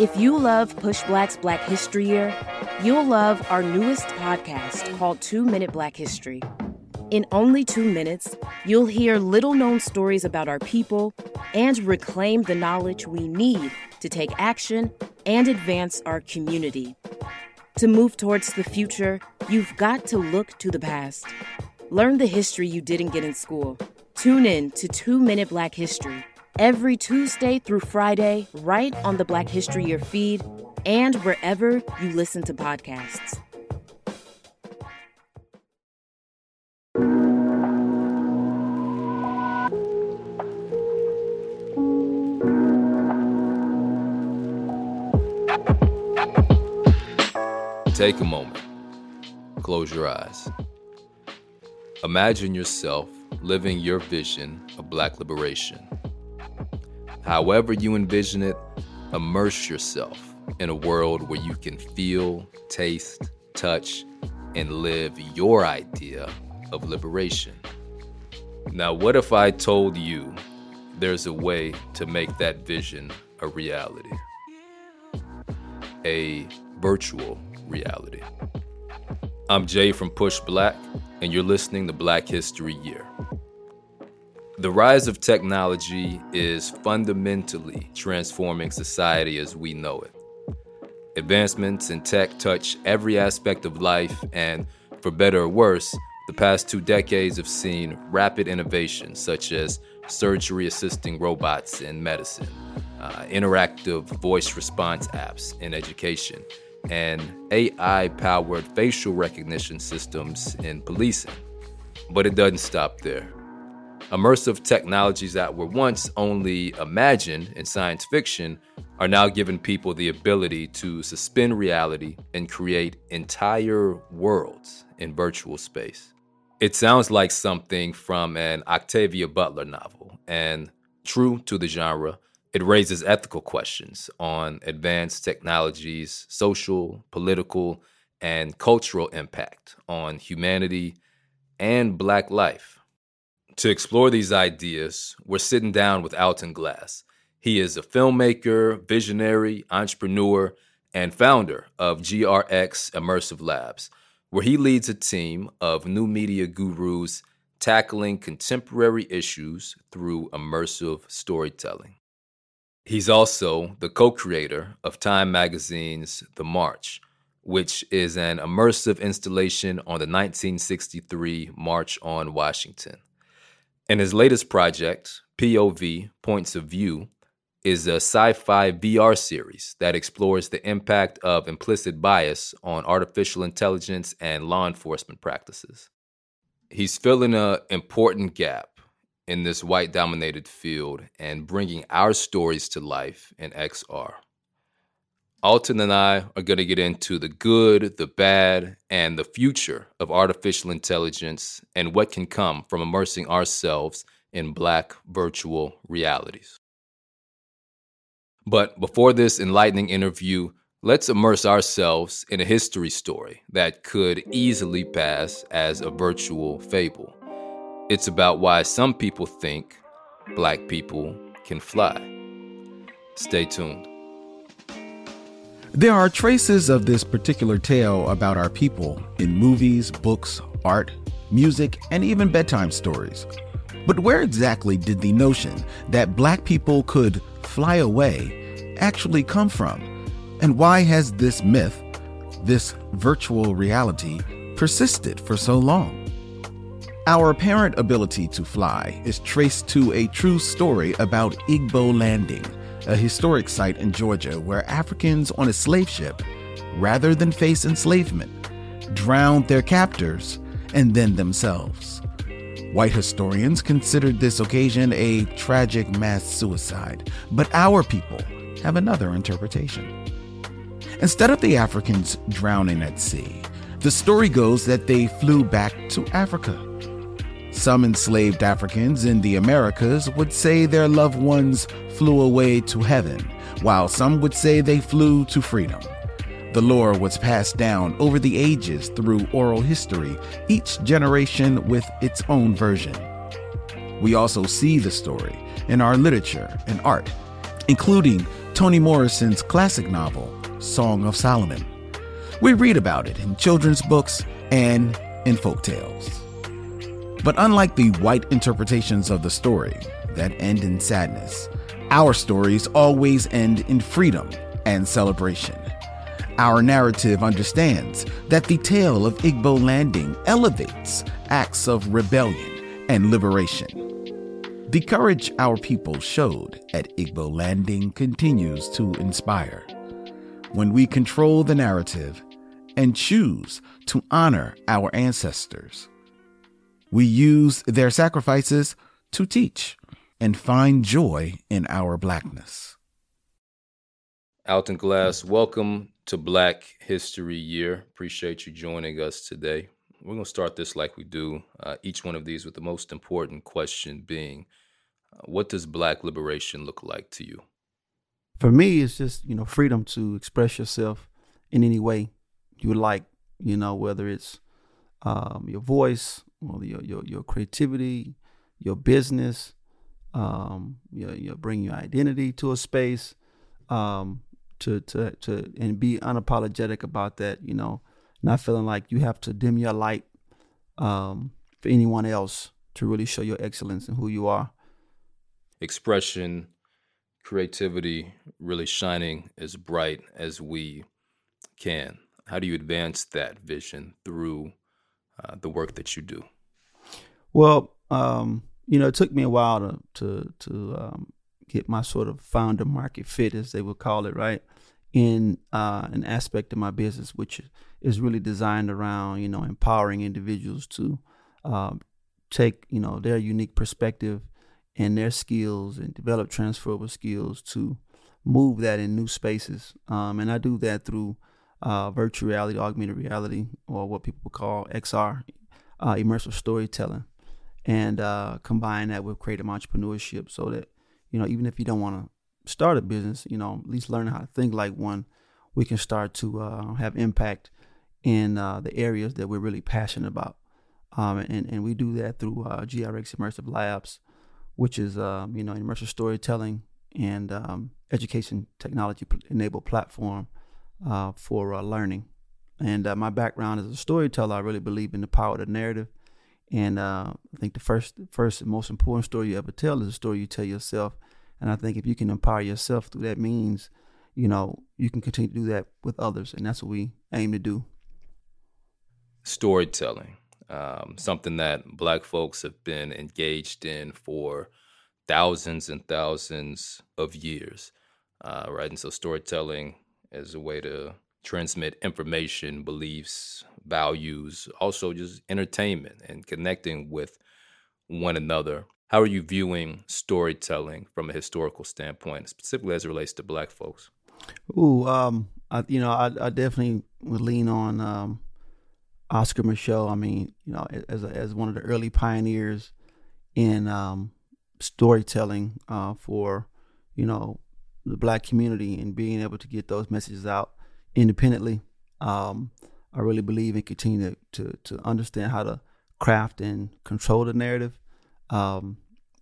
If you love Push Black's Black History Year, you'll love our newest podcast called 2 Minute Black History. In only 2 minutes, you'll hear little-known stories about our people and reclaim the knowledge we need to take action and advance our community. To move towards the future, you've got to look to the past. Learn the history you didn't get in school. Tune in to 2 Minute Black History every Tuesday through Friday right on the Black History Year feed and wherever you listen to podcasts. Take a moment. Close your eyes. Imagine yourself living your vision of Black liberation. However you envision it, immerse yourself in a world where you can feel, taste, touch, and live your idea of liberation. Now, what if I told you there's a way to make that vision a reality? A virtual reality. I'm Jay from Push Black, and you're listening to Black History Year. The rise of technology is fundamentally transforming society as we know it. Advancements in tech touch every aspect of life, and for better or worse, the past 2 decades have seen rapid innovations such as surgery-assisting robots in medicine, interactive voice response apps in education, and AI-powered facial recognition systems in policing. But it doesn't stop there. Immersive technologies that were once only imagined in science fiction are now giving people the ability to suspend reality and create entire worlds in virtual space. It sounds like something from an Octavia Butler novel, and true to the genre, it raises ethical questions on advanced technology's social, political, and cultural impact on humanity and Black life. To explore these ideas, we're sitting down with Alton Glass. He is a filmmaker, visionary, entrepreneur, and founder of GRX Immersive Labs, where he leads a team of new media gurus tackling contemporary issues through immersive storytelling. He's also the co-creator of Time Magazine's The March, which is an immersive installation on the 1963 March on Washington. And his latest project, POV: Points of View, is a sci-fi VR series that explores the impact of implicit bias on artificial intelligence and law enforcement practices. He's filling an important gap in this white-dominated field and bringing our stories to life in XR. Alton and I are going to get into the good, the bad, and the future of artificial intelligence and what can come from immersing ourselves in Black virtual realities. But before this enlightening interview, let's immerse ourselves in a history story that could easily pass as a virtual fable. It's about why some people think Black people can fly. Stay tuned. There are traces of this particular tale about our people in movies, books, art, music, and even bedtime stories. But where exactly did the notion that Black people could fly away actually come from? And why has this myth, this virtual reality, persisted for so long? Our apparent ability to fly is traced to a true story about Igbo Landing, a historic site in Georgia where Africans on a slave ship, rather than face enslavement, drowned their captors and then themselves. White historians considered this occasion a tragic mass suicide, but our people have another interpretation. Instead of the Africans drowning at sea, the story goes that they flew back to Africa. Some enslaved Africans in the Americas would say their loved ones flew away to heaven, while some would say they flew to freedom. The lore was passed down over the ages through oral history, each generation with its own version. We also see the story in our literature and art, including Toni Morrison's classic novel, Song of Solomon. We read about it in children's books and in folk tales. But unlike the white interpretations of the story that end in sadness, our stories always end in freedom and celebration. Our narrative understands that the tale of Igbo Landing elevates acts of rebellion and liberation. The courage our people showed at Igbo Landing continues to inspire. When we control the narrative and choose to honor our ancestors, we use their sacrifices to teach and find joy in our blackness. Alton Glass, welcome to Black History Year. Appreciate you joining us today. We're going to start this like we do, each one of these, with the most important question being, what does Black liberation look like to you? For me, it's just, freedom to express yourself in any way you like, whether it's your voice or your creativity, your business, you bring your identity to a space, and be unapologetic about that, not feeling like you have to dim your light for anyone else to really show your excellence in who you are. Expression, creativity, really shining as bright as we can. How do you advance that vision through the work that you do? Well, it took me a while to get my sort of founder market fit, as they would call it, right, in an aspect of my business, which is really designed around, empowering individuals to take, their unique perspective and their skills and develop transferable skills to move that in new spaces. And I do that through virtual reality, augmented reality, or what people call XR, immersive storytelling, and combine that with creative entrepreneurship so that, even if you don't want to start a business, at least learn how to think like one, we can start to have impact in the areas that we're really passionate about. And we do that through GRX Immersive Labs, which is, immersive storytelling and education technology-enabled platform for learning. And my background as a storyteller, I really believe in the power of the narrative. And I think the first and most important story you ever tell is the story you tell yourself. And I think if you can empower yourself through that means, you can continue to do that with others. And that's what we aim to do. Storytelling, something that Black folks have been engaged in for thousands and thousands of years, right? And so storytelling is a way to transmit information, beliefs, values, also just entertainment and connecting with one another. How are you viewing storytelling from a historical standpoint, specifically as it relates to Black folks? I definitely would lean on Oscar Micheaux. As one of the early pioneers in storytelling for the Black community and being able to get those messages out independently. I really believe in continuing to understand how to craft and control the narrative. And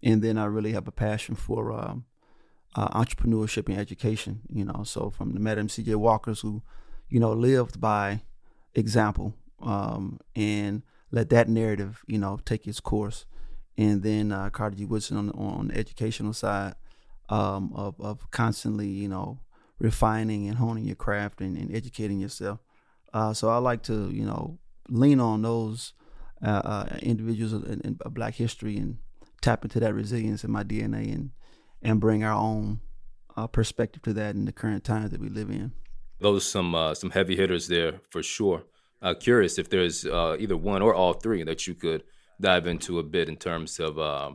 then I really have a passion for entrepreneurship and education, So from the Madam C.J. Walkers who, lived by example and let that narrative, take its course. And then Carter G. Woodson on the educational side of constantly, refining and honing your craft and educating yourself. So I like to, lean on those individuals in Black history and tap into that resilience in my DNA and bring our own perspective to that in the current times that we live in. Those are some heavy hitters there for sure. Curious if there's either one or all three that you could dive into a bit in terms of,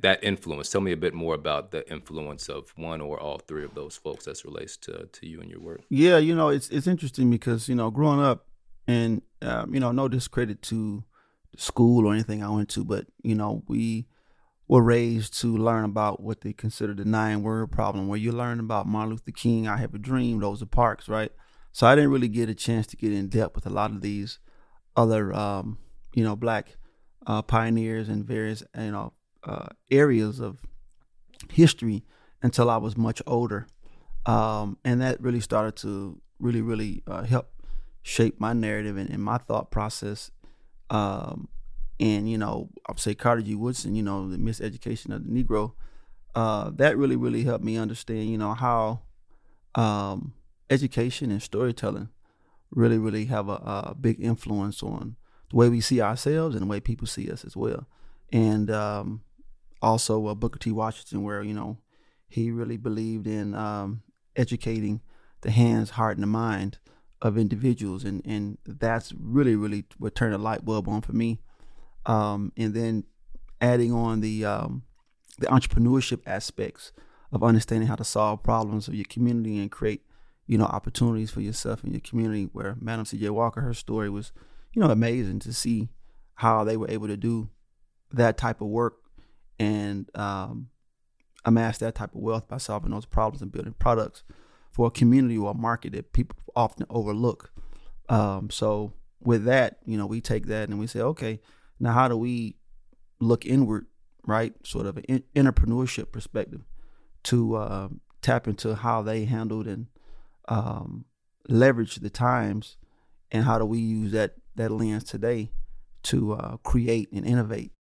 that influence. Tell me a bit more about the influence of one or all three of those folks as relates to you and your work. Yeah, it's interesting because, growing up and, no discredit to school or anything I went to, but, we were raised to learn about what they consider the 9-word problem, where you learn about Martin Luther King, I Have a Dream, Rosa Parks, right? So I didn't really get a chance to get in depth with a lot of these other, Black pioneers and various, areas of history until I was much older. And that really started to really help shape my narrative and my thought process. And, you know, I'll say Carter G. Woodson, you know, the Miseducation of the Negro, that really helped me understand, you know, how education and storytelling really have a big influence on the way we see ourselves and the way people see us as well. And also Booker T. Washington, where, you know, he really believed in educating the hands, heart, and the mind of individuals. And that's really what turned a light bulb on for me. And then adding on the entrepreneurship aspects of understanding how to solve problems of your community and create, you know, opportunities for yourself and your community, where Madam C.J. Walker, her story was, you know, amazing to see how they were able to do that type of work and amass that type of wealth by solving those problems and building products for a community or a market that people often overlook. So with that, you know, we take that and we say, okay, now how do we look inward, right? Sort of an entrepreneurship perspective to tap into how they handled and leverage the times, and how do we use that lens today to create and innovate.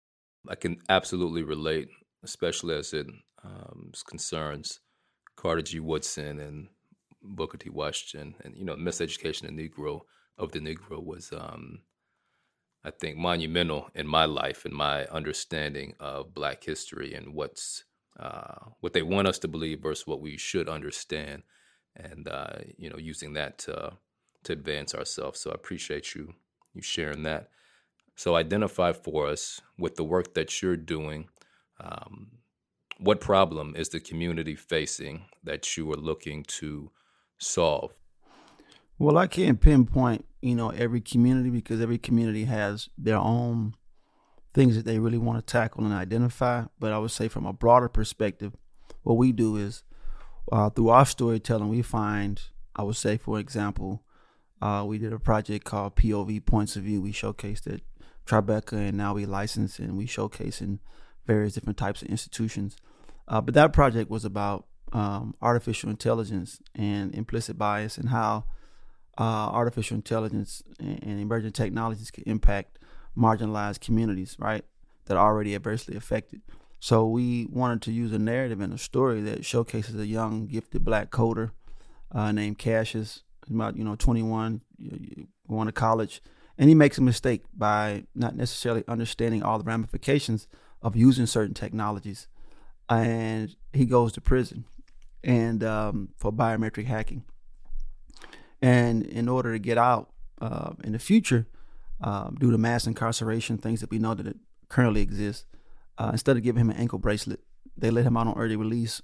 I can absolutely relate, especially as it concerns Carter G. Woodson and Booker T. Washington. And, you know, Miseducation of the Negro was, I think, monumental in my life and my understanding of Black history and what they want us to believe versus what we should understand. And, you know, using that to advance ourselves. So I appreciate you sharing that. So identify for us, with the work that you're doing, what problem is the community facing that you are looking to solve? Well, I can't pinpoint, you know, every community, because every community has their own things that they really want to tackle and identify. But I would say from a broader perspective, what we do is through our storytelling, we find, I would say, for example, we did a project called POV: Points of View. We showcased at Tribeca, and now we license and we showcase in various different types of institutions. But that project was about artificial intelligence and implicit bias, and how artificial intelligence and emerging technologies can impact marginalized communities, right, that are already adversely affected. So we wanted to use a narrative and a story that showcases a young, gifted Black coder named Cassius, about, you know, 21, going to college, and he makes a mistake by not necessarily understanding all the ramifications of using certain technologies, and he goes to prison, and for biometric hacking. And in order to get out in the future, due to mass incarceration, things that we know that currently exist, instead of giving him an ankle bracelet, they let him out on early release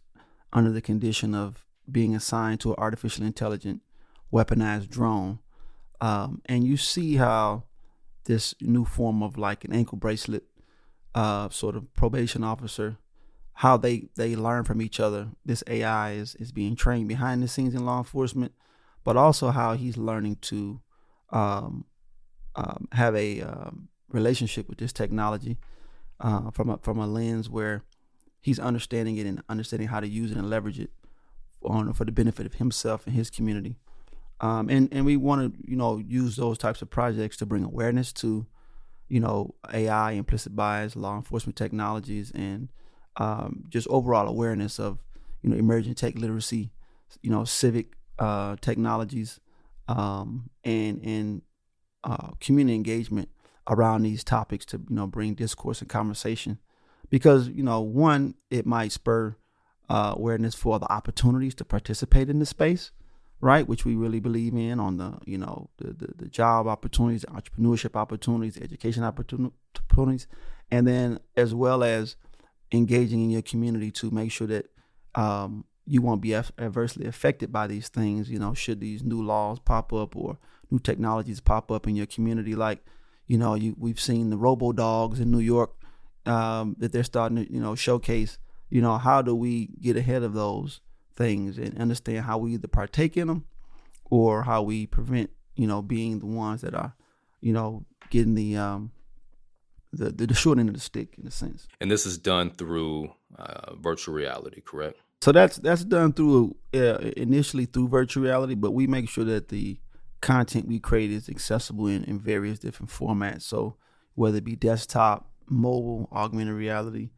under the condition of being assigned to an artificially intelligent weaponized drone. And you see how this new form of, like, an ankle bracelet sort of probation officer, how they learn from each other. This AI is being trained behind the scenes in law enforcement, but also how he's learning to have a relationship with this technology from a lens where he's understanding it and understanding how to use it and leverage it for the benefit of himself and his community. And we want to, you know, use those types of projects to bring awareness to, you know, AI, implicit bias, law enforcement technologies, and just overall awareness of, you know, emerging tech literacy, you know, civic technologies, and community engagement around these topics to, you know, bring discourse and conversation. Because, you know, one, it might spur awareness for the opportunities to participate in the space, right, which we really believe in, on the, you know, the job opportunities, entrepreneurship opportunities, education opportunities, and then as well as engaging in your community to make sure that you won't be adversely affected by these things, you know, should these new laws pop up or new technologies pop up in your community. Like, you know, we've seen the robo-dogs in New York that they're starting to, you know, showcase. You know, how do we get ahead of those things and understand how we either partake in them or how we prevent, you know, being the ones that are, you know, getting the short end of the stick, in a sense. And this is done through virtual reality, correct? So that's done through initially through virtual reality, but we make sure that the content we create is accessible in various different formats. So whether it be desktop, mobile, augmented reality,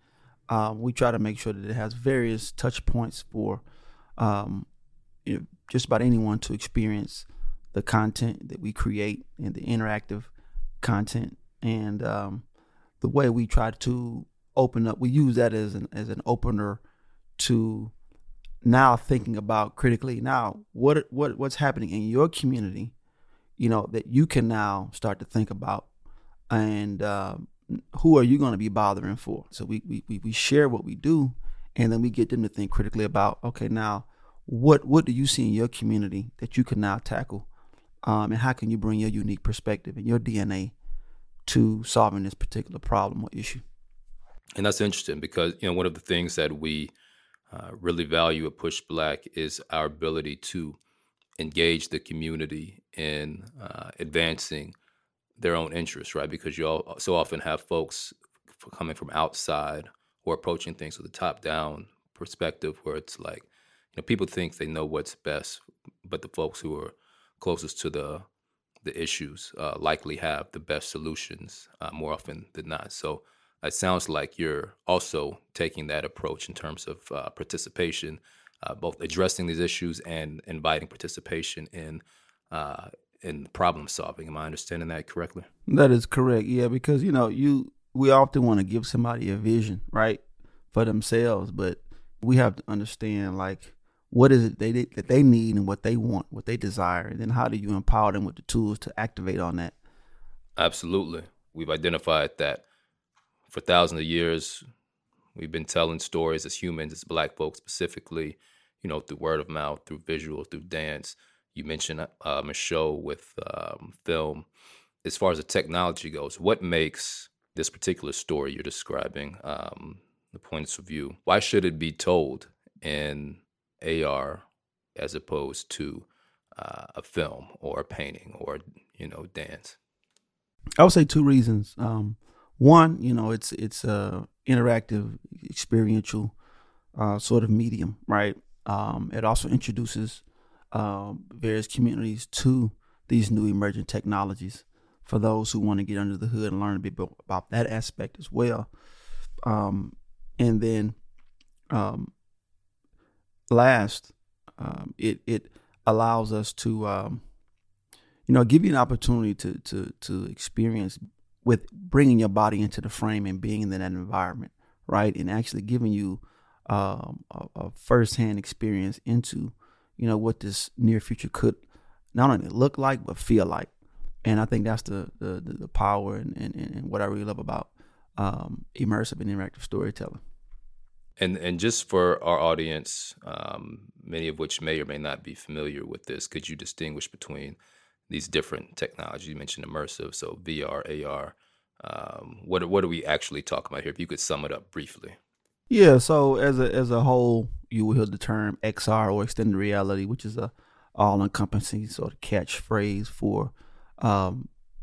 we try to make sure that it has various touch points for just about anyone to experience the content that we create and the interactive content. And the way we try to open up, we use that as an opener to now thinking about critically now what's happening in your community, you know, that you can now start to think about, and who are you going to be bothering for? So we share what we do, and then we get them to think critically about, okay, now what do you see in your community that you can now tackle, and how can you bring your unique perspective and your DNA to solving this particular problem or issue? And that's interesting because, you know, one of the things that we really value at Push Black is our ability to engage the community in advancing their own interests, right? Because you all so often have folks coming from outside or approaching things with a top-down perspective where it's like, you know, people think they know what's best, but the folks who are closest to the issues likely have the best solutions more often than not. So it sounds like you're also taking that approach in terms of participation, both addressing these issues and inviting participation in problem solving. Am I understanding that correctly? That is correct. Yeah, because, you know, we often want to give somebody a vision, right, for themselves, but we have to understand, like, what is it that they need and what they want, what they desire, and then how do you empower them with the tools to activate on that? Absolutely. We've identified that. For thousands of years, we've been telling stories as humans, as Black folks specifically, you know, through word of mouth, through visual, through dance. You mentioned Micheaux with film. As far as the technology goes, what makes this particular story you're describing, the points of view, why should it be told in AR as opposed to a film or a painting or, you know, dance? I would say two reasons. One, you know, it's a interactive, experiential sort of medium, right? It also introduces various communities to these new emerging technologies for those who want to get under the hood and learn a bit about that aspect as well. And then last, it allows us to, you know, give you an opportunity to experience with bringing your body into the frame and being in that environment, right? And actually giving you a firsthand experience into, you know, what this near future could not only look like, but feel like. And I think that's the power and what I really love about immersive and interactive storytelling. And just for our audience, many of which may or may not be familiar with this, could you distinguish between these different technologies? You mentioned immersive, so VR, AR. What are we actually talking about here? If you could sum it up briefly. Yeah, so as a whole, you will hear the term XR or extended reality, which is a all-encompassing sort of catchphrase for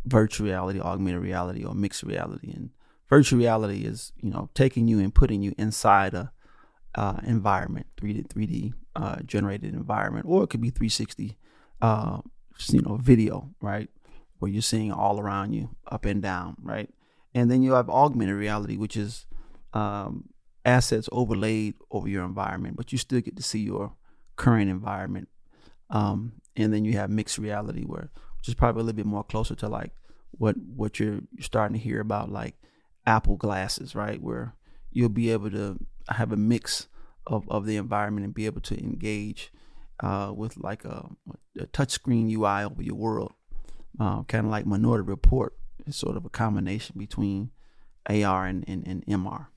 virtual reality, augmented reality, or mixed reality. And virtual reality is, you know, taking you and putting you inside a environment, 3D generated environment, or it could be 360. You know, video, right, where you're seeing all around you, up and down, right? And then you have augmented reality, which is assets overlaid over your environment, but you still get to see your current environment. And then you have mixed reality, which is probably a little bit more closer to like what you're starting to hear about, like Apple glasses, right, where you'll be able to have a mix of the environment and be able to engage with like a touchscreen UI over your world, kind of like Minority Report. It's sort of a combination between AR and MR.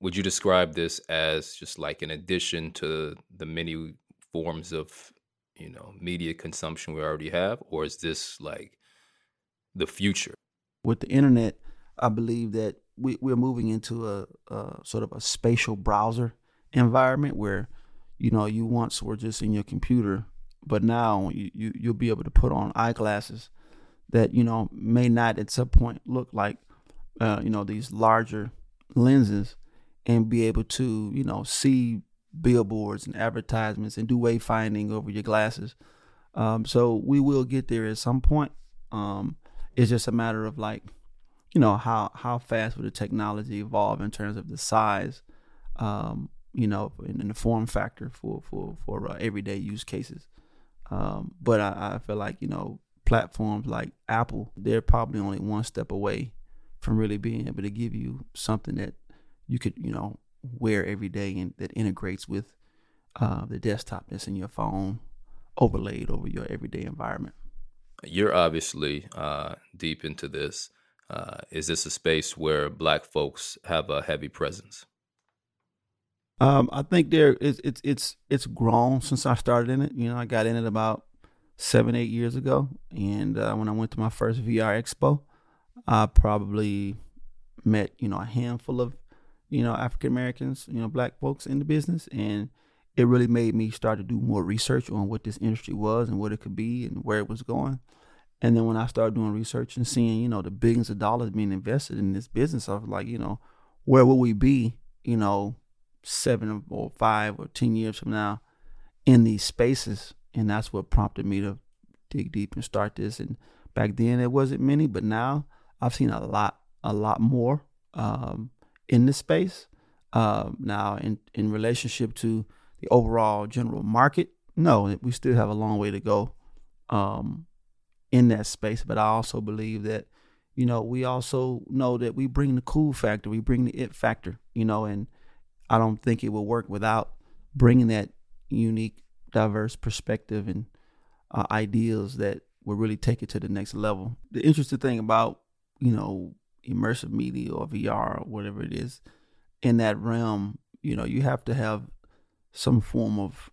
Would you describe this as just like an addition to the many forms of, you know, media consumption we already have, or is this like the future? With the internet, I believe that we're moving into a sort of a spatial browser environment where, you know, you once were just in your computer, but now you'll be able to put on eyeglasses that, you know, may not at some point look like, you know, these larger lenses, and be able to, you know, see billboards and advertisements and do wayfinding over your glasses. So we will get there at some point. It's just a matter of, like, you know, how fast will the technology evolve in terms of the size, you know, and the form factor for everyday use cases. But I feel like, you know, platforms like Apple, they're probably only one step away from really being able to give you something that you could, you know, wear every day and that integrates with the desktop that's in your phone, overlaid over your everyday environment. You're obviously deep into this. Is this a space where Black folks have a heavy presence? I think it's grown since I started in it. You know, I got in it about 7-8 years ago, and when I went to my first VR expo, I probably met, you know, a handful of, you know, African Americans, you know, Black folks in the business, and it really made me start to do more research on what this industry was and what it could be and where it was going. And then when I started doing research and seeing, you know, the billions of dollars being invested in this business, I was like, you know, where would we be, you know, 7 or 5 or 10 years from now in these spaces? And that's what prompted me to dig deep and start this. And back then it wasn't many, but now I've seen a lot more in this space. Now in relationship to the overall general market, no, we still have a long way to go in that space. But I also believe that, you know, we also know that we bring the cool factor, we bring the it factor, you know, and I don't think it will work without bringing that unique, diverse perspective and ideals that will really take it to the next level. The interesting thing about, you know, immersive media or VR or whatever it is in that realm, you know, you have to have some form of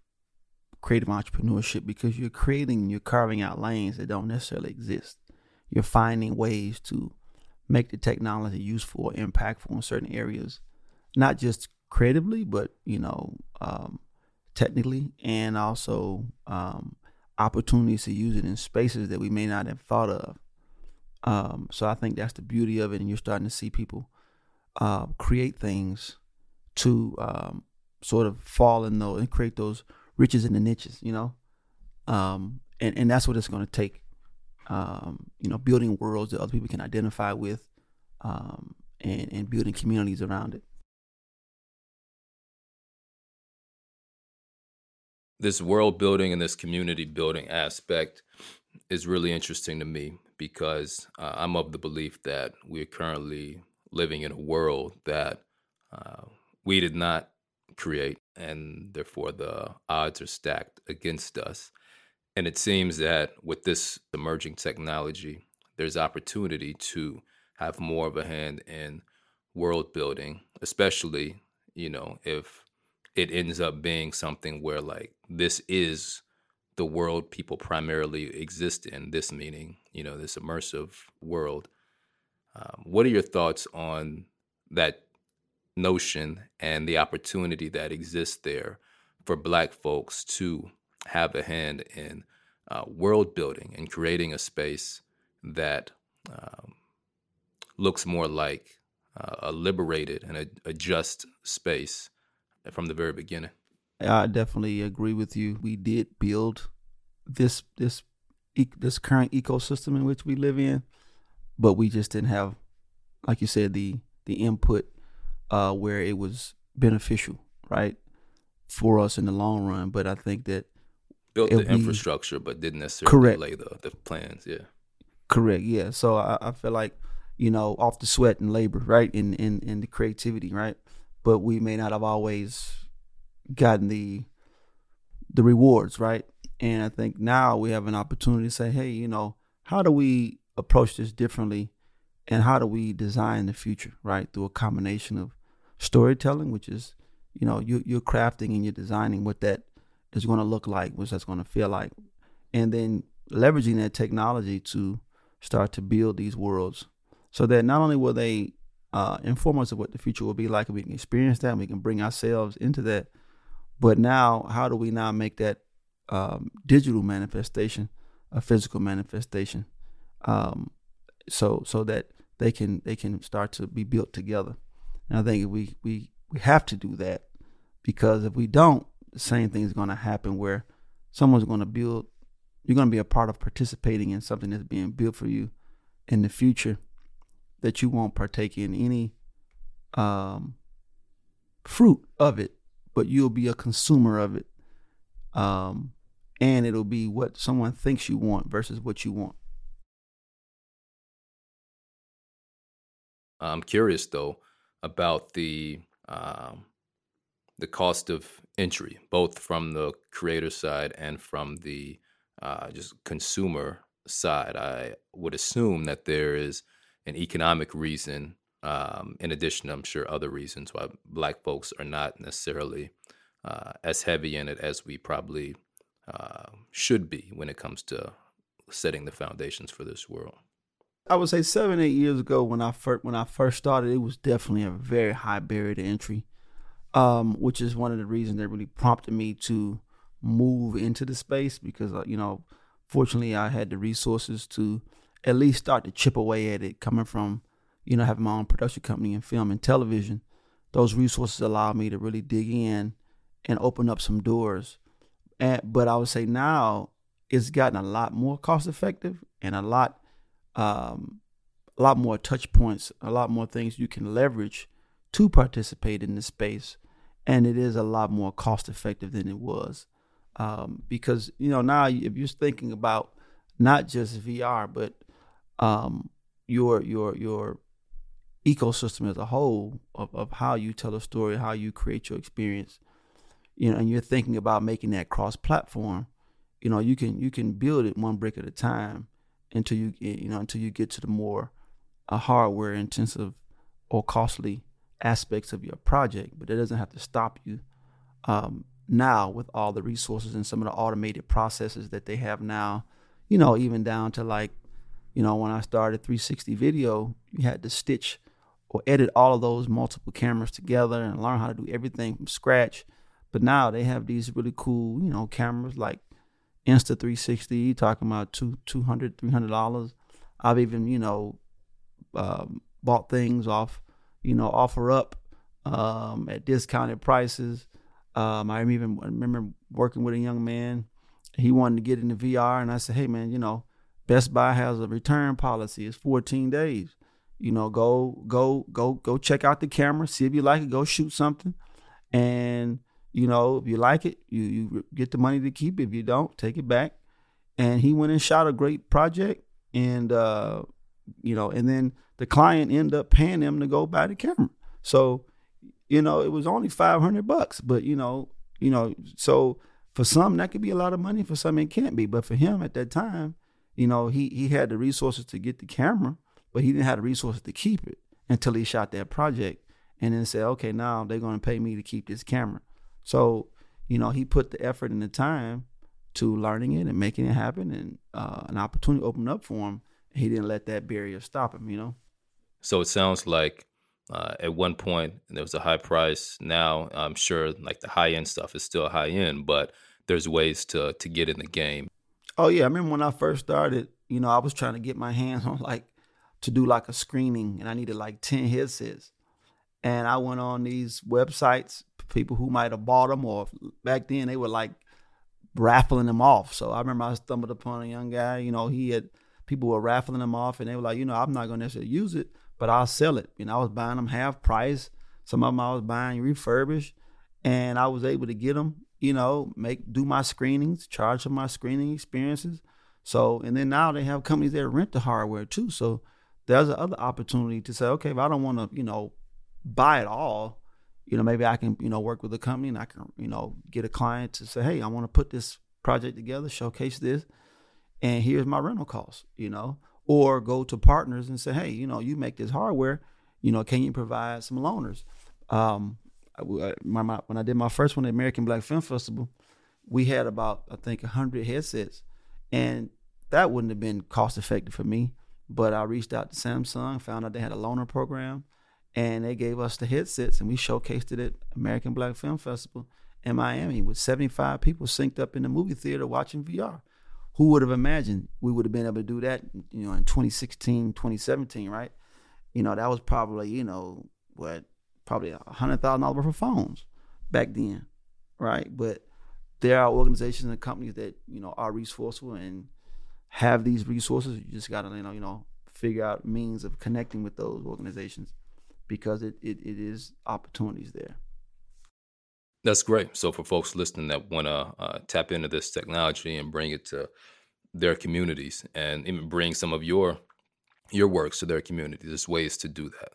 creative entrepreneurship, because you're creating, you're carving out lanes that don't necessarily exist. You're finding ways to make the technology useful or impactful in certain areas, not just creatively, but, you know, technically, and also opportunities to use it in spaces that we may not have thought of. So I think that's the beauty of it. And you're starting to see people create things to sort of fall in those and create those riches in the niches, you know, and that's what it's going to take, you know, building worlds that other people can identify with, and building communities around it. This world building and this community building aspect is really interesting to me, because I'm of the belief that we're currently living in a world that we did not create, and therefore the odds are stacked against us. And it seems that with this emerging technology, there's opportunity to have more of a hand in world building, especially, you know, if it ends up being something where, like, this is the world people primarily exist in, this meaning, you know, this immersive world. What are your thoughts on that notion and the opportunity that exists there for Black folks to have a hand in world building and creating a space that looks more like a liberated and a just space from the very beginning? I definitely agree with you. We did build this current ecosystem in which we live in, but we just didn't have, like you said, the input where it was beneficial, right, for us in the long run. But I think that built the infrastructure, but didn't necessarily lay the plans. Yeah, correct. Yeah. So I feel like, you know, off the sweat and labor, right, and the creativity, right. But we may not have always gotten the rewards, right? And I think now we have an opportunity to say, hey, you know, how do we approach this differently, and how do we design the future, right? Through a combination of storytelling, which is, you know, you're crafting and you're designing what that is going to look like, what that's going to feel like, and then leveraging that technology to start to build these worlds, so that not only will they inform us of what the future will be like, and we can experience that, and we can bring ourselves into that. But now, how do we now make that digital manifestation a physical manifestation, so that they can start to be built together? And I think if we We have to do that, because if we don't, the same thing is going to happen where someone's going to build, you're going to be a part of participating in something that's being built for you in the future that you won't partake in any fruit of it, but you'll be a consumer of it. And it'll be what someone thinks you want versus what you want. I'm curious, though, about the cost of entry, both from the creator side and from the just consumer side. I would assume that there is an economic reason, in addition, I'm sure, other reasons why Black folks are not necessarily as heavy in it as we probably should be when it comes to setting the foundations for this world. I would say 7-8 years ago when I first started, it was definitely a very high barrier to entry, which is one of the reasons that really prompted me to move into the space, because, you know, fortunately I had the resources to at least start to chip away at it, coming from, you know, having my own production company in film and television. Those resources allowed me to really dig in and open up some doors. But I would say now it's gotten a lot more cost effective and a lot more touch points, a lot more things you can leverage to participate in this space. And it is a lot more cost effective than it was. Because, you know, now if you're thinking about not just VR, but your ecosystem as a whole of how you tell a story, how you create your experience, you know, and you're thinking about making that cross-platform, you know, you can build it one brick at a time until you get to the more hardware intensive or costly aspects of your project. But it doesn't have to stop you now with all the resources and some of the automated processes that they have now, you know, even down to, like, you know, when I started 360 video, you had to stitch or edit all of those multiple cameras together and learn how to do everything from scratch. But now they have these really cool, you know, cameras like Insta360, talking about $200, $300. I've even, you know, bought things off, you know, OfferUp at discounted prices. I remember working with a young man. He wanted to get into VR, and I said, hey, man, you know, Best Buy has a return policy. It's 14 days. You know, go check out the camera, see if you like it, go shoot something. And, you know, if you like it, you get the money to keep it. If you don't, take it back. And he went and shot a great project. And, you know, and then the client ended up paying them to go buy the camera. So, you know, it was only $500, but, you know, so for some that could be a lot of money. For some it can't be. But for him at that time, you know, he had the resources to get the camera, but he didn't have the resources to keep it until he shot that project and then said, okay, now they're going to pay me to keep this camera. So, you know, he put the effort and the time to learning it and making it happen, and an opportunity opened up for him. He didn't let that barrier stop him, you know. So it sounds like at one point there was a high price. Now I'm sure, like, the high end stuff is still high end, but there's ways to get in the game. Oh yeah, I remember when I first started, you know, I was trying to get my hands on, like, to do like a screening, and I needed like 10 headsets, and I went on these websites. People who might have bought them, or back then they were like raffling them off. So I remember I stumbled upon a young guy, you know, he had, people were raffling them off, and they were like, you know, I'm not going to necessarily use it, but I'll sell it. And I was buying them half price. Some of them I was buying refurbished, and I was able to get them, you know, do my screenings, charge for my screening experiences. So, and then now they have companies that rent the hardware too. So there's another opportunity to say, okay, if I don't want to, you know, buy it all, you know, maybe I can, you know, work with a company and I can, you know, get a client to say, hey, I want to put this project together, showcase this, and here's my rental costs, you know, or go to partners and say, hey, you know, you make this hardware, you know, can you provide some loaners? When I did my first one at American Black Film Festival, we had about, I think, 100 headsets, and that wouldn't have been cost effective for me, but I reached out to Samsung, found out they had a loaner program, and they gave us the headsets, and we showcased it at American Black Film Festival in Miami with 75 people synced up in the movie theater watching VR. Who would have imagined we would have been able to do that, you know, in 2016, 2017, right? You know, that was probably, you know, what, probably $100,000 worth of phones back then, right? But there are organizations and companies that, you know, are resourceful and have these resources. You just got to, you know, figure out means of connecting with those organizations, because it is opportunities there. That's great. So for folks listening that want to tap into this technology and bring it to their communities, and even bring some of your works to their community, there's ways to do that.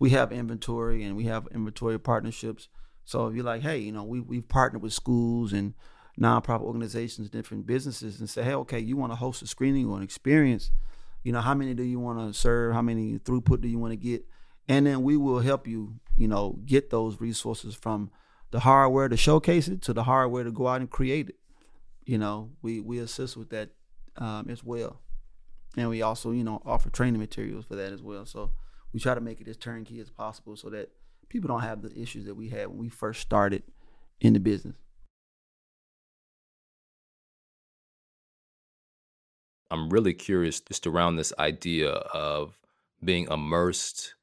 We have inventory, and we have inventory partnerships. So if you're like, hey, you know, we've partnered with schools and nonprofit organizations, different businesses, and say, hey, okay, you want to host a screening or an experience, you know, how many do you want to serve? How many throughput do you want to get? And then we will help you, you know, get those resources from the hardware to showcase it to the hardware to go out and create it. You know, we assist with that as well. And we also, you know, offer training materials for that as well. So we try to make it as turnkey as possible so that people don't have the issues that we had when we first started in the business. I'm really curious just around this idea of being immersed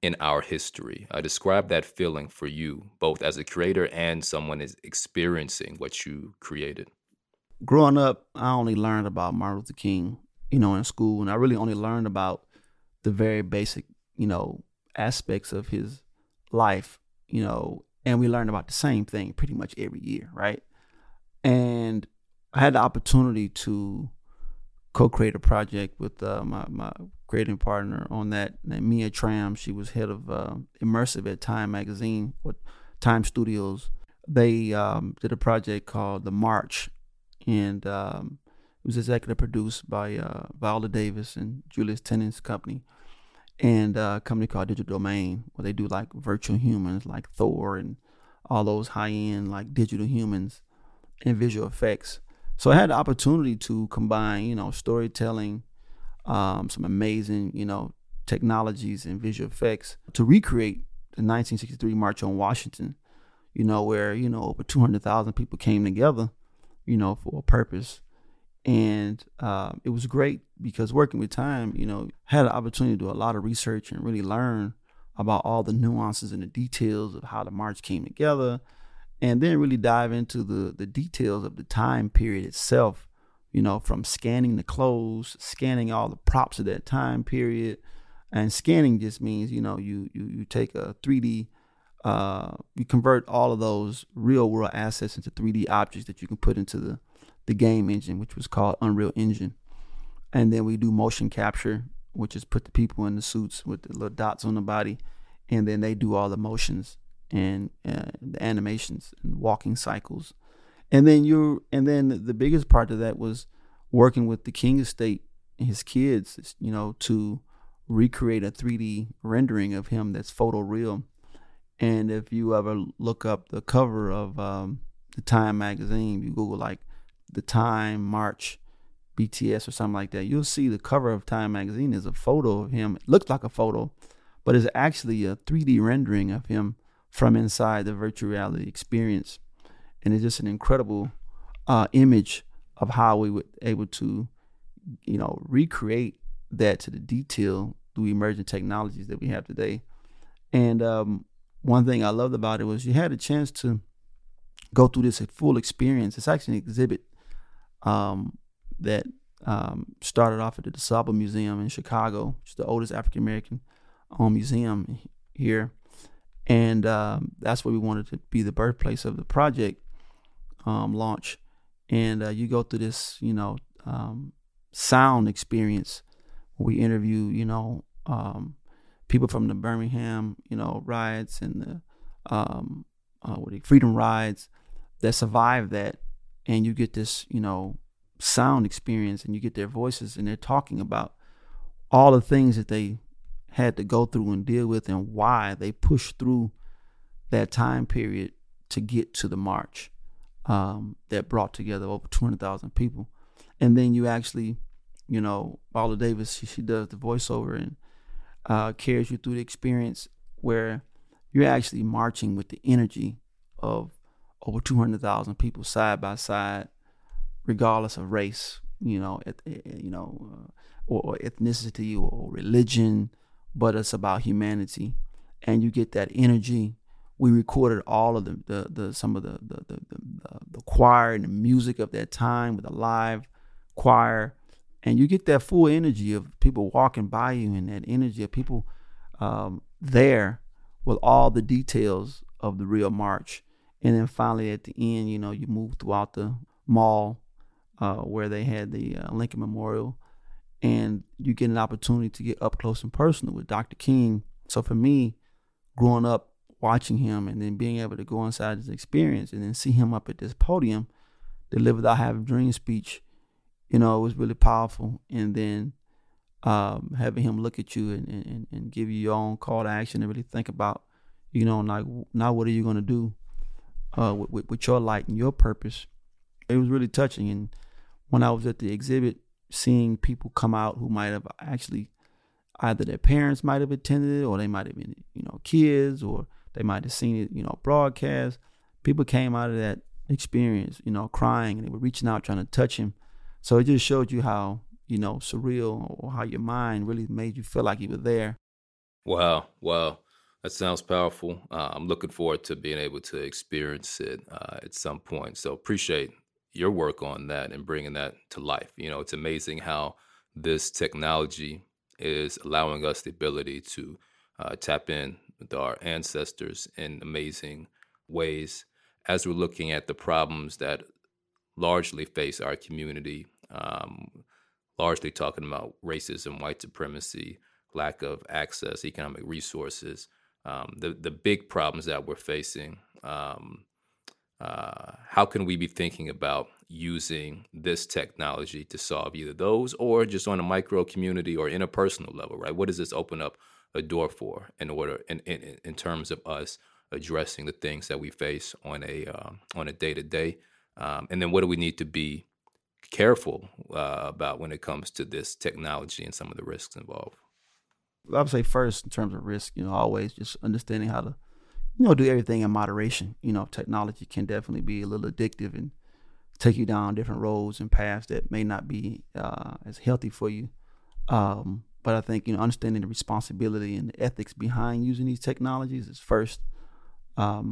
in our history. Describe that feeling for you, both as a creator and someone is experiencing what you created. Growing up, I only learned about Martin Luther King, you know, in school, and I really only learned about the very basic, you know, aspects of his life, you know, and we learned about the same thing pretty much every year, right? And I had the opportunity to co-create a project with my creating partner on that, Mia Tram. She was head of Immersive at Time Magazine, or Time Studios. They did a project called The March, and it was executive produced by Viola Davis and Julius Tenon's company, and a company called Digital Domain, where they do like virtual humans like Thor and all those high-end like digital humans and visual effects. So I had the opportunity to combine, you know, storytelling, some amazing, you know, technologies and visual effects to recreate the 1963 March on Washington, you know, where, you know, over 200,000 people came together, you know, for a purpose. And it was great because working with Time, you know, had an opportunity to do a lot of research and really learn about all the nuances and the details of how the march came together. And then really dive into the details of the time period itself, you know, from scanning the clothes, scanning all the props of that time period. And scanning just means, you know, you take a 3D, you convert all of those real world assets into 3D objects that you can put into the game engine, which was called Unreal Engine. And then we do motion capture, which is put the people in the suits with the little dots on the body, and then they do all the motions and the animations and walking cycles. And then the biggest part of that was working with the King Estate and his kids, you know, to recreate a 3D rendering of him that's photoreal. And if you ever look up the cover of the Time magazine, you Google like the Time March BTS or something like that, you'll see the cover of Time magazine is a photo of him. It looks like a photo, but it's actually a 3D rendering of him from inside the virtual reality experience. And it's just an incredible image of how we were able to, you know, recreate that to the detail through emerging technologies that we have today. And one thing I loved about it was you had a chance to go through this full experience. It's actually an exhibit that started off at the DuSable Museum in Chicago, which is the oldest African-American owned museum here. And that's where we wanted to be the birthplace of the project launch. And you go through this, you know, sound experience. We interview, you know, people from the Birmingham, you know, riots and the freedom rides that survived that. And you get this, you know, sound experience, and you get their voices, and they're talking about all the things that they had to go through and deal with, and why they pushed through that time period to get to the march that brought together over 200,000 people. And then you actually, you know, Viola Davis, she does the voiceover and carries you through the experience where you're actually marching with the energy of over 200,000 people side by side, regardless of race, you know, or ethnicity or religion, but it's about humanity and you get that energy. We recorded all of the choir and the music of that time with a live choir, and you get that full energy of people walking by you and that energy of people there with all the details of the real march. And then finally at the end, you know, you move throughout the mall where they had the Lincoln Memorial, and you get an opportunity to get up close and personal with Dr. King. So for me, growing up watching him and then being able to go inside his experience and then see him up at this podium deliver the I Have a Dream speech, you know, it was really powerful. And then having him look at you and give you your own call to action and really think about, you know, like, now what are you going to do with your light and your purpose? It was really touching. And when I was at the exhibit, seeing people come out who might have actually, either their parents might have attended it, or they might have been, you know, kids, or they might have seen it, you know, broadcast. People came out of that experience, you know, crying, and they were reaching out trying to touch him. So it just showed you how, you know, surreal, or how your mind really made you feel like you were there. Wow. That sounds powerful. I'm looking forward to being able to experience it at some point. So appreciate your work on that and bringing that to life. You know, it's amazing how this technology is allowing us the ability to tap in with our ancestors in amazing ways as we're looking at the problems that largely face our community, largely talking about racism, white supremacy, lack of access, economic resources, the big problems that we're facing. How can we be thinking about using this technology to solve either those, or just on a micro community or interpersonal level, right? What does this open up a door for in terms of us addressing the things that we face on a day-to-day? And then what do we need to be careful about when it comes to this technology and some of the risks involved? I would say first, in terms of risk, you know, always just understanding how to, you know, do everything in moderation. You know, technology can definitely be a little addictive and take you down different roads and paths that may not be as healthy for you. But I think, you know, understanding the responsibility and the ethics behind using these technologies is first. And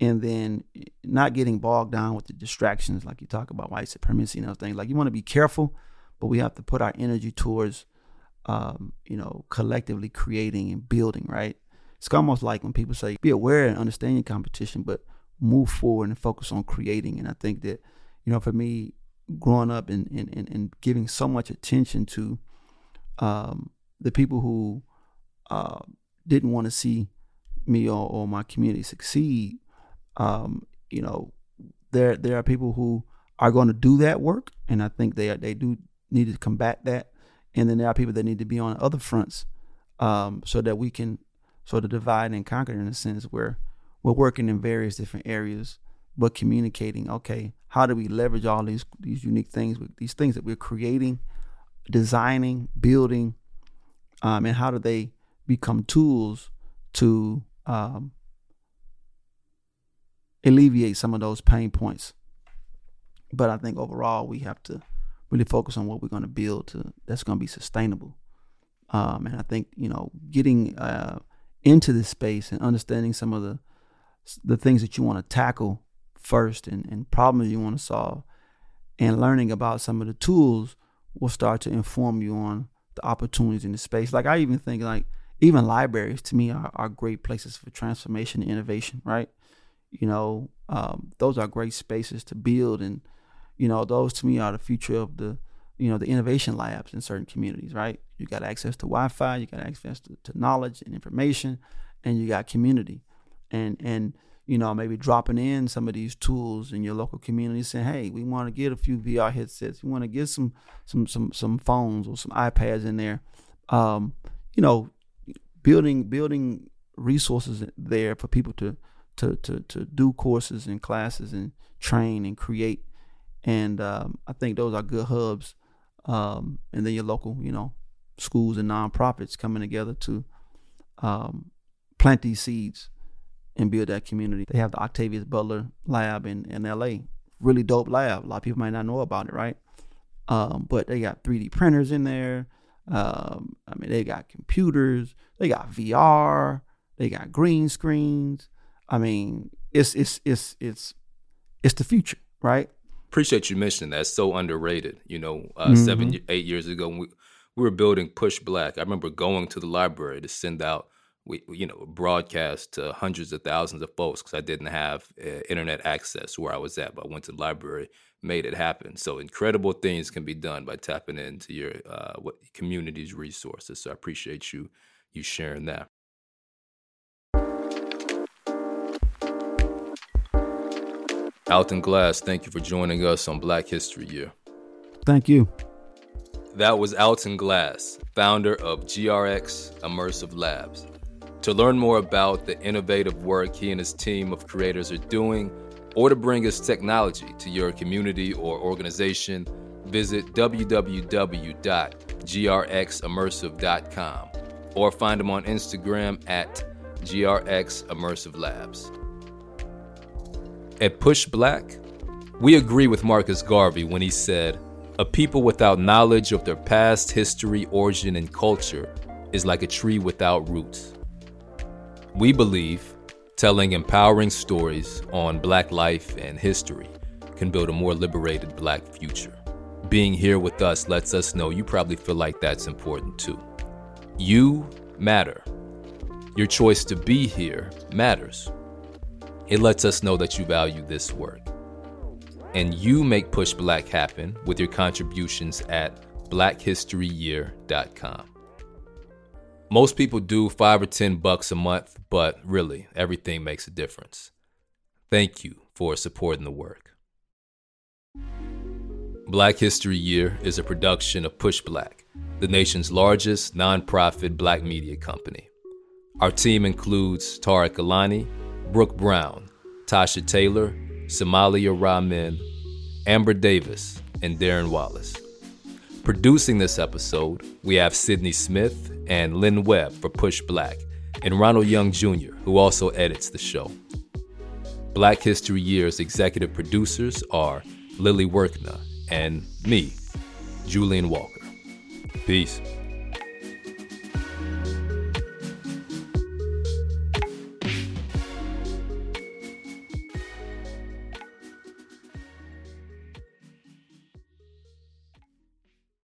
then not getting bogged down with the distractions, like you talk about white supremacy and those things. Like, you want to be careful, but we have to put our energy towards, you know, collectively creating and building, right? It's almost like when people say, be aware and understand your competition, but move forward and focus on creating. And I think that, you know, for me, growing up and giving so much attention to the people who didn't want to see me or my community succeed, you know, there are people who are going to do that work, and I think they do need to combat that. And then there are people that need to be on other fronts so that we can sort of divide and conquer, in a sense where we're working in various different areas, but communicating, okay, how do we leverage all these unique things, with these things that we're creating, designing, building, and how do they become tools to alleviate some of those pain points? But I think overall we have to really focus on what we're going to build that's going to be sustainable. And I think, you know, getting into this space and understanding some of the things that you want to tackle first and problems you want to solve, and learning about some of the tools will start to inform you on the opportunities in the space. Like, I even think, like, even libraries to me are great places for transformation and innovation, right? You know, those are great spaces to build, and, you know, those to me are the future of the, you know, the innovation labs in certain communities, right? You got access to Wi-Fi, you got access to knowledge and information, and you got community. And you know, maybe dropping in some of these tools in your local community, saying, hey, we want to get a few VR headsets, we want to get some phones or some iPads in there, you know, building resources there for people to do courses and classes and train and create. And I think those are good hubs, and then your local, you know, schools and nonprofits coming together to plant these seeds and build that community. They have the Octavia Butler lab in LA, really dope lab. A lot of people might not know about it, right? But they got 3D printers in there. I mean, they got computers, they got VR, They got green screens. I mean, it's the future, right? Appreciate you mentioning that. It's so underrated. You know, 7, 8 years ago, when we were building Push Black, I remember going to the library to send out, broadcast to hundreds of thousands of folks because I didn't have internet access where I was at, but I went to the library, made it happen. So incredible things can be done by tapping into your community's resources. So I appreciate you sharing that. Alton Glass, thank you for joining us on Black History Year. Thank you. That was Alton Glass, founder of GRX Immersive Labs. To learn more about the innovative work he and his team of creators are doing, or to bring his technology to your community or organization, visit www.grximmersive.com or find him on Instagram at GRXimmersiveLabs. At Push Black, we agree with Marcus Garvey when he said, "A people without knowledge of their past, history, origin, and culture is like a tree without roots." We believe telling empowering stories on Black life and history can build a more liberated Black future. Being here with us lets us know you probably feel like that's important too. You matter. Your choice to be here matters. It lets us know that you value this work. And you make Push Black happen with your contributions at BlackHistoryYear.com. Most people do $5 or $10 a month, but really, everything makes a difference. Thank you for supporting the work. Black History Year is a production of Push Black, the nation's largest nonprofit Black media company. Our team includes Tariq Alani, Brooke Brown, Tasha Taylor, Somalia Rahman, Amber Davis, and Darren Wallace. Producing this episode, we have Sydney Smith and Lynn Webb for Push Black, and Ronald Young Jr., who also edits the show. Black History Year's executive producers are Lily Workna and me, Julian Walker. Peace.